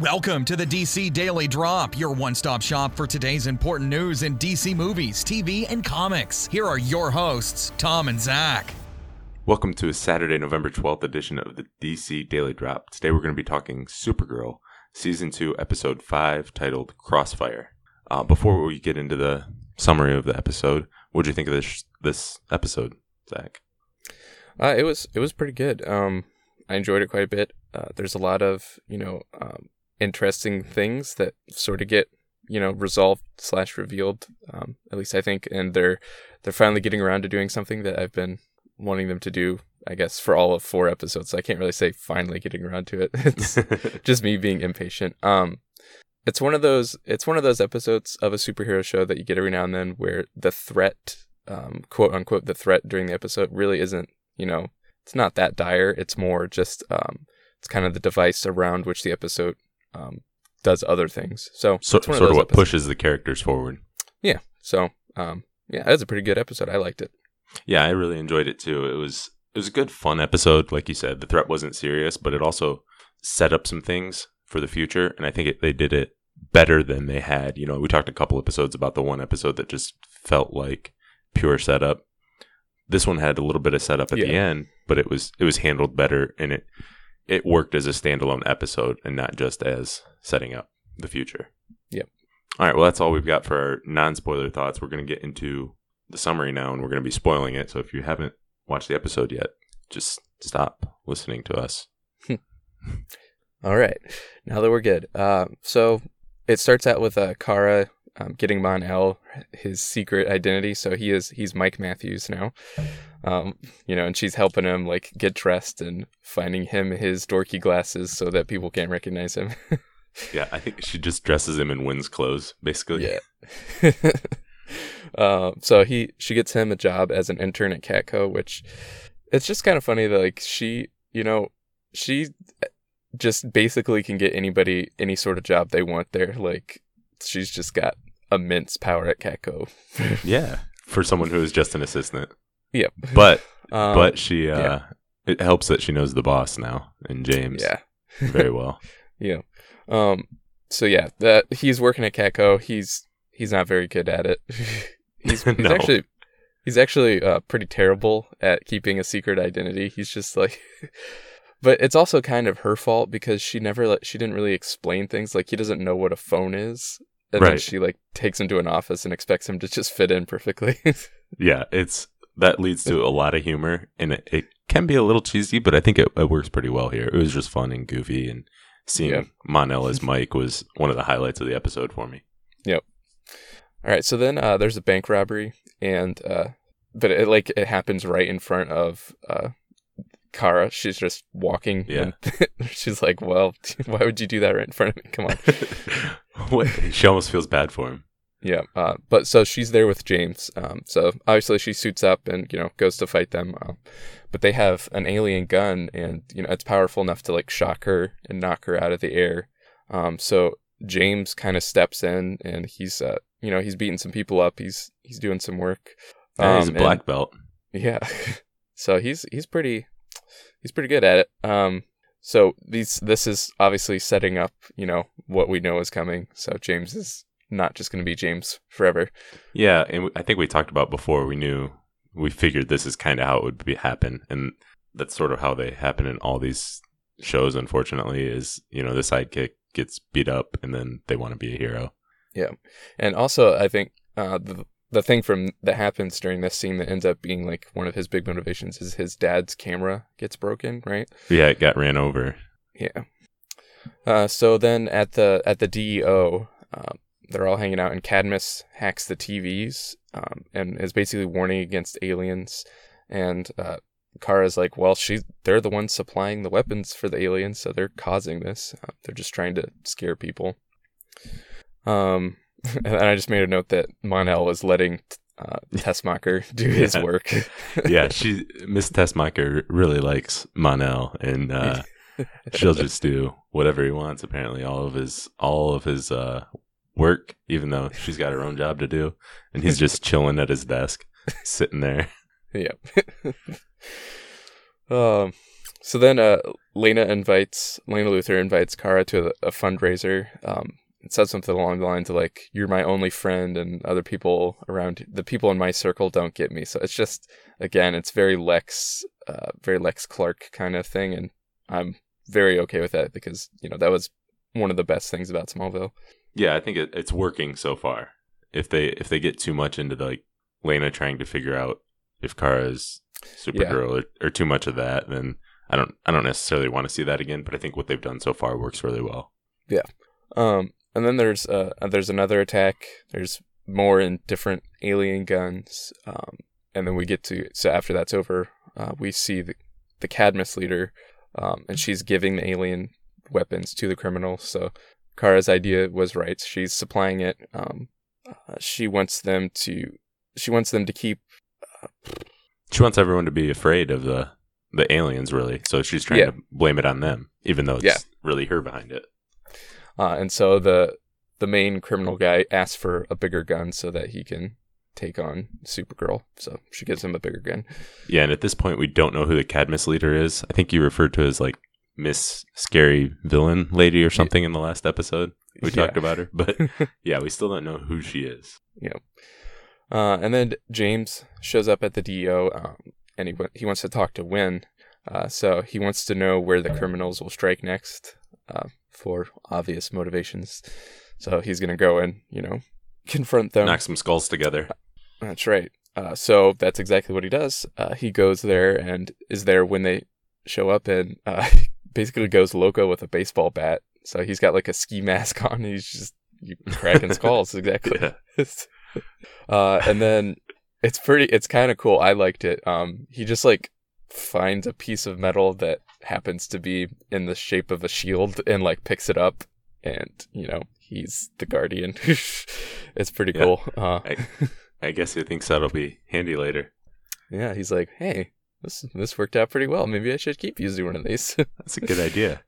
Welcome to the DC Daily Drop, your one-stop shop for today's important news in DC movies, TV, and comics. Here are your hosts, Tom and Zach. Welcome to a Saturday, November 12th edition of the DC Daily Drop. Today we're going to be talking Supergirl, Season 2, Episode 5, titled Crossfire. Before we get into the summary of the episode, what did you think of this episode, Zach? It was pretty good. I enjoyed it quite a bit. There's a lot of, interesting things that sort of get, resolved / revealed, at least I think, and they're finally getting around to doing something that I've been wanting them to do, I guess, for all of 4 episodes. So I can't really say finally getting around to it. It's just me being impatient. It's one of those episodes of a superhero show that you get every now and then where the threat, quote unquote, the threat during the episode really isn't, it's not that dire. It's more just it's kind of the device around which the episode does other things. So it's sort of what pushes the characters forward. Yeah. So it was a pretty good episode. I liked it. Yeah, I really enjoyed it too. It was a good, fun episode. Like you said, the threat wasn't serious, but it also set up some things for the future. And I think they did it better than they had. We talked a couple episodes about the one episode that just felt like pure setup. This one had a little bit of setup at the end, but it was handled better, and it worked as a standalone episode and not just as setting up the future. Yep. All right. Well, that's all we've got for our non-spoiler thoughts. We're going to get into the summary now, and we're going to be spoiling it. So if you haven't watched the episode yet, just stop listening to us. All right. Now that we're good. So it starts out with Kara getting Mon-El his secret identity. So he's Mike Matthews now, and she's helping him get dressed and finding him his dorky glasses so that people can't recognize him. Yeah, I think she just dresses him in Wynn's clothes, basically. Yeah. So she gets him a job as an intern at CatCo, which it's just kind of funny that she just basically can get anybody any sort of job they want there. She's just got immense power at CatCo. Yeah, for someone who is just an assistant. Yep. But she it helps that she knows the boss now and James. Yeah. Very well. Yeah. He's working at CatCo. He's not very good at it. He's no. He's actually pretty terrible at keeping a secret identity. He's just but it's also kind of her fault because she didn't really explain things. He doesn't know what a phone is. And right. Then she takes him to an office and expects him to just fit in perfectly. Yeah, that leads to a lot of humor, and it can be a little cheesy, but I think it works pretty well here. It was just fun and goofy, and seeing Mon-El as Mike was one of the highlights of the episode for me. Yep. All right, so then there's a bank robbery, and but it happens right in front of Kara. She's just walking. Yeah. And she's like, well, why would you do that right in front of me? Come on. Wait, she almost feels bad for him. Yeah. But so she's there with James. So obviously she suits up and, goes to fight them. But they have an alien gun, and, it's powerful enough to shock her and knock her out of the air. So James kind of steps in, and he's beating some people up. He's doing some work. He's a black belt. Yeah. So he's pretty good at it. So this is obviously setting up, what we know is coming. So James is not just going to be James forever. Yeah, and I think we talked about before. We figured this is kind of how it would happen, and that's sort of how they happen in all these shows. Unfortunately, is the sidekick gets beat up, and then they want to be a hero. Yeah, and also I think the thing that happens during this scene that ends up being one of his big motivations is his dad's camera gets broken, right? Yeah, it got ran over. Yeah. So then at the DEO, they're all hanging out, and Cadmus hacks the TVs and is basically warning against aliens. And Kara's like, well, they're the ones supplying the weapons for the aliens, so they're causing this. They're just trying to scare people. And I just made a note that Mon-El was letting Tessmacher do his work. Yeah, Miss Tessmacher really likes Mon-El, and she'll just do whatever he wants. Apparently, all of his work, even though she's got her own job to do, and he's just chilling at his desk, sitting there. Yep. So then Lena Luthor invites Kara to a fundraiser. It says something along the lines of like, "You're my only friend, and other people around, the people in my circle don't get me." So it's just, again, it's very Lex Clark kind of thing, and I'm very okay with that because, you know, that was one of the best things about Smallville. Yeah, I think it's working so far. If they get too much into the, like, Lena trying to figure out if Kara's Supergirl or too much of that, then I don't necessarily want to see that again. But I think what they've done so far works really well. Yeah. And then there's another attack. There's more and different alien guns. And then we get to, so after that's over, we see the Cadmus leader, and she's giving the alien weapons to the criminals. So Kara's idea was right. She's supplying it. She wants everyone to be afraid of the aliens, really. So she's trying to blame it on them, even though it's really her behind it. And so the main criminal guy asks for a bigger gun so that he can take on Supergirl. So she gives him a bigger gun. Yeah, and at this point, we don't know who the Cadmus leader is. I think you referred to as, like, Miss Scary Villain Lady or something in the last episode. We talked about her. But, we still don't know who she is. Yeah. And then James shows up at the DEO, and he wants to talk to Winn. So he wants to know where the criminals will strike next. For obvious motivations. So he's going to go and, confront them. Knock some skulls together. That's right. So that's exactly what he does. He goes there and is there when they show up and basically goes loco with a baseball bat. So he's got like a ski mask on. And he's just cracking skulls. Exactly. Yeah. And then it's kind of cool. I liked it. He just like finds a piece of metal that happens to be in the shape of a shield and like picks it up and he's the Guardian. It's pretty cool. I guess he thinks that'll be handy later. Yeah, he's like, hey, this worked out pretty well. Maybe I should keep using one of these. That's a good idea.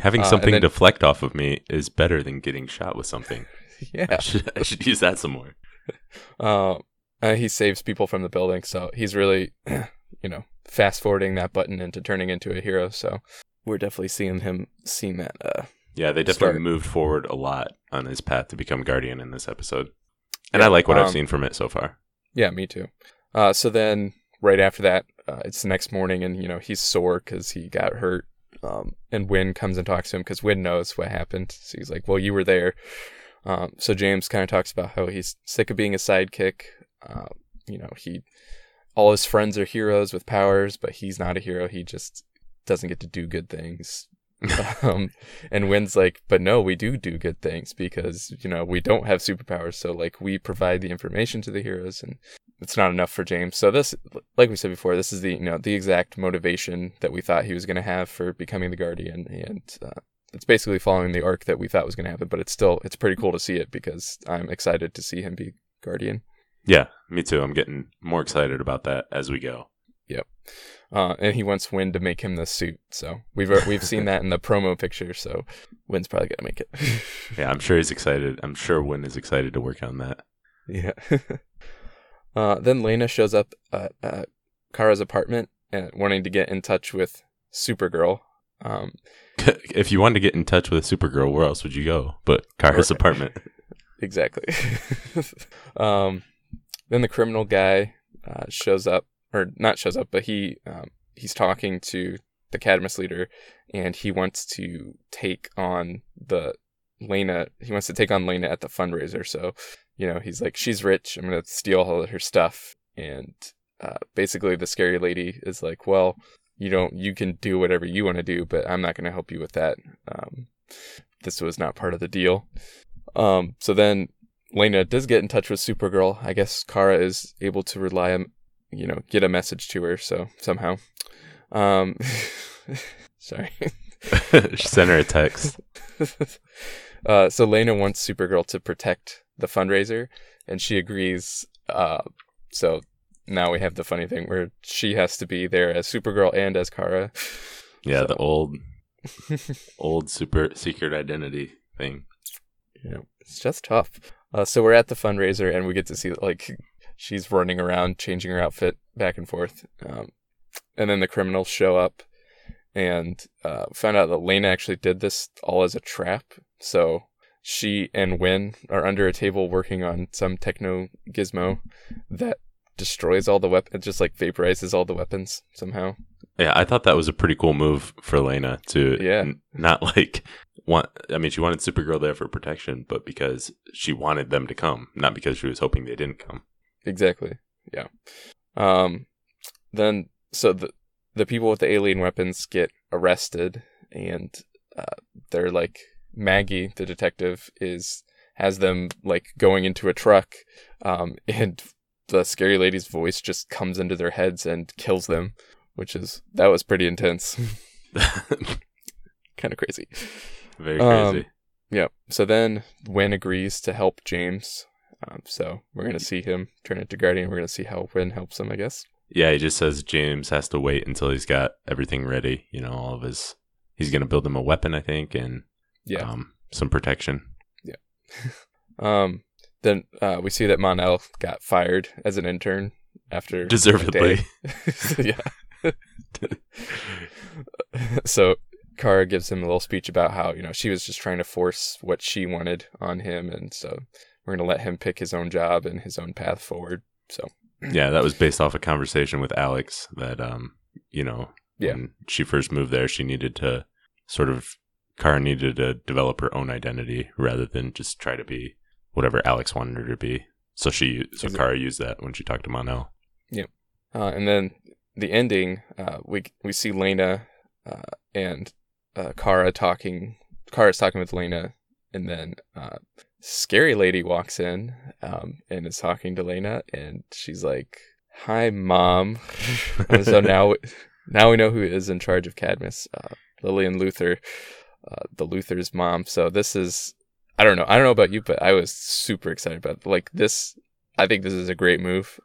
Having something deflect off of me is better than getting shot with something. Yeah, I should use that some more. He saves people from the building, so he's really fast forwarding that button into turning into a hero. So we're definitely seeing that. They definitely moved forward a lot on his path to become Guardian in this episode. And I like what I've seen from it so far. Yeah, me too. So then right after that, it's the next morning and, he's sore because he got hurt. And Winn comes and talks to him because Winn knows what happened. So he's like, well, you were there. So James kind of talks about how he's sick of being a sidekick. All his friends are heroes with powers, but he's not a hero. He just doesn't get to do good things. And Wynn's like, but no, we do good things because, we don't have superpowers. So, like, we provide the information to the heroes, and it's not enough for James. So this, like we said before, this is the, the exact motivation that we thought he was going to have for becoming the Guardian. And it's basically following the arc that we thought was going to happen, but it's pretty cool to see it because I'm excited to see him be Guardian. Yeah, me too. I'm getting more excited about that as we go. Yep. And he wants Winn to make him the suit. So we've seen that in the promo picture. So Wynn's probably going to make it. Yeah, I'm sure he's excited. I'm sure Winn is excited to work on that. Yeah. Then Lena shows up at Kara's apartment and wanting to get in touch with Supergirl. If you wanted to get in touch with Supergirl, where else would you go but Kara's apartment? Exactly. Then the criminal guy shows up, but he's talking to the Cadmus leader, and he wants to take on Lena at the fundraiser. So, he's like, she's rich. I'm going to steal all of her stuff. And basically the scary lady is like, well, you can do whatever you want to do, but I'm not going to help you with that. This was not part of the deal. So then Lena does get in touch with Supergirl. I guess Kara is able to rely on, get a message to her. So somehow, sorry, she sent her a text. So Lena wants Supergirl to protect the fundraiser, and she agrees. So now we have the funny thing where she has to be there as Supergirl and as Kara. Yeah, so. The old super secret identity thing. Yeah, it's just tough. So we're at the fundraiser and we get to see like she's running around, changing her outfit back and forth. And then the criminals show up and found out that Lena actually did this all as a trap. So she and Winn are under a table working on some techno gizmo that destroys all the weapons, just like vaporizes all the weapons somehow. Yeah, I thought that was a pretty cool move for Lena to not like want. I mean, she wanted Supergirl there for protection, but because she wanted them to come, not because she was hoping they didn't come. Exactly. Yeah. Then so the people with the alien weapons get arrested, and they're like, Maggie, the detective, has them like going into a truck, and the scary lady's voice just comes into their heads and kills them. That was pretty intense. Kind of crazy. Very crazy. Yeah. So then Winn agrees to help James. So we're going to see him turn into Guardian. We're going to see how Winn helps him, I guess. Yeah, he just says James has to wait until he's got everything ready. You know, all of his... He's going to build him a weapon, I think, and some protection. Yeah. Then we see that Mon-El got fired as an intern after... Deservedly. Yeah. So Kara gives him a little speech about how, you know, she was just trying to force what she wanted on him, and so we're going to let him pick his own job and his own path forward. So yeah, that was based off a conversation with Alex that you know, when she first moved there, she needed to Kara needed to develop her own identity rather than just try to be whatever Alex wanted her to be. So Kara used that when she talked to Mon-El. Yeah. And then the ending, we see Lena and Kara talking. Kara's talking with Lena, and then scary lady walks in and is talking to Lena, and she's like, "Hi, Mom." And so now we know who is in charge of Cadmus, Lillian Luthor, the Luthor's mom. So this is, I don't know about you, but I was super excited about it. Like this. I think this is a great move.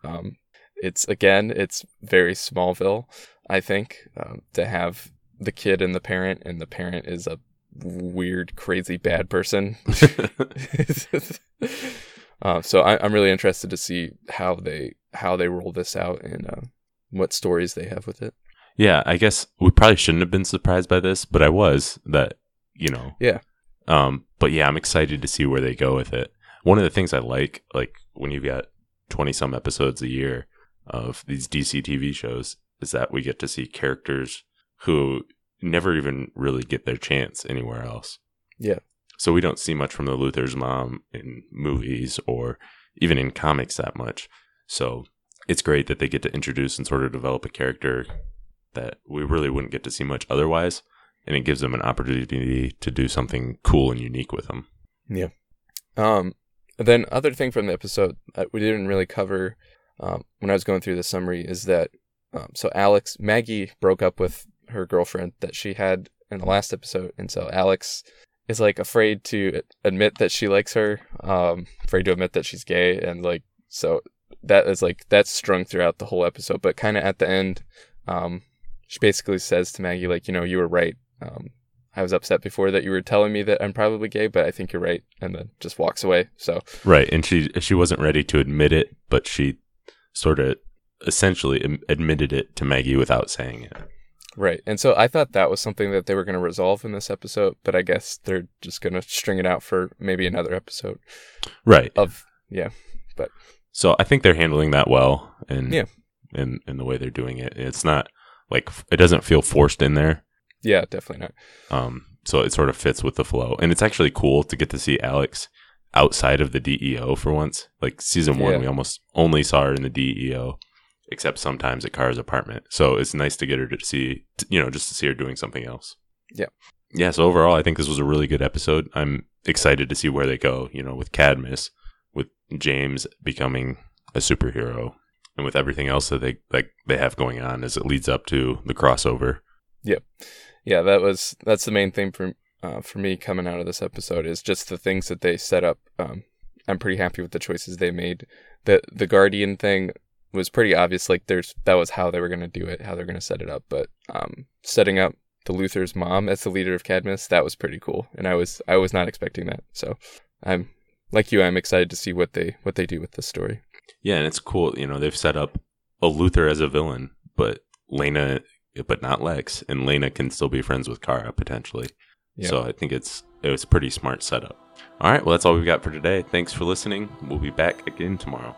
It's very Smallville, I think, to have the kid and the parent is a weird, crazy, bad person. So I'm really interested to see how they roll this out and what stories they have with it. Yeah, I guess we probably shouldn't have been surprised by this, but I was that, you know. Yeah. But yeah, I'm excited to see where they go with it. One of the things I like when you've got 20-some episodes a year of these DC TV shows is that we get to see characters who never even really get their chance anywhere else. Yeah. So we don't see much from the Luthor's mom in movies or even in comics that much. So it's great that they get to introduce and sort of develop a character that we really wouldn't get to see much otherwise. And it gives them an opportunity to do something cool and unique with them. Yeah. Then other thing from the episode that we didn't really cover when I was going through the summary is that Maggie broke up with her girlfriend that she had in the last episode, and so Alex is like afraid to admit that she likes her, afraid to admit that she's gay, and like so that is like that's strung throughout the whole episode. But kind of at the end, she basically says to Maggie, like, you know, you were right. I was upset before that you were telling me that I'm probably gay, but I think you're right, and then just walks away. So right, and she wasn't ready to admit it, but she sort of essentially admitted it to Maggie without saying it. Right, and so I thought that was something that they were going to resolve in this episode, but I guess they're just going to string it out for maybe another episode. Right. So I think they're handling that well, and the way they're doing it, it's not like it doesn't feel forced in there. Yeah, definitely not. So it sort of fits with the flow. And it's actually cool to get to see Alex outside of the DEO for once. Like season one, we almost only saw her in the DEO, except sometimes at Kara's apartment. So it's nice to get her to see, you know, just to see her doing something else. Yeah. Yeah, so overall, I think this was a really good episode. I'm excited to see where they go, you know, with Cadmus, with James becoming a superhero, and with everything else that they have going on as it leads up to the crossover. Yep. Yeah, that's the main thing for me coming out of this episode is just the things that they set up. I'm pretty happy with the choices they made. The Guardian thing was pretty obvious. Like that was how they were going to do it, how they're going to set it up. But setting up the Luthor's mom as the leader of Cadmus, that was pretty cool, and I was not expecting that. So I'm like you, I'm excited to see what they do with this story. Yeah, and it's cool. You know, they've set up a Luthor as a villain, but Lena but not Lex, and Lena can still be friends with Kara potentially. Yep. So I think it was a pretty smart setup. All right, well, that's all we've got for today. Thanks for listening. We'll be back again tomorrow.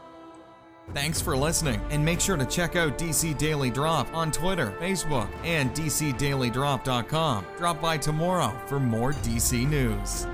Thanks for listening, and make sure to check out DC Daily Drop on Twitter, Facebook, and DCDailyDrop.com. Drop by tomorrow for more DC news.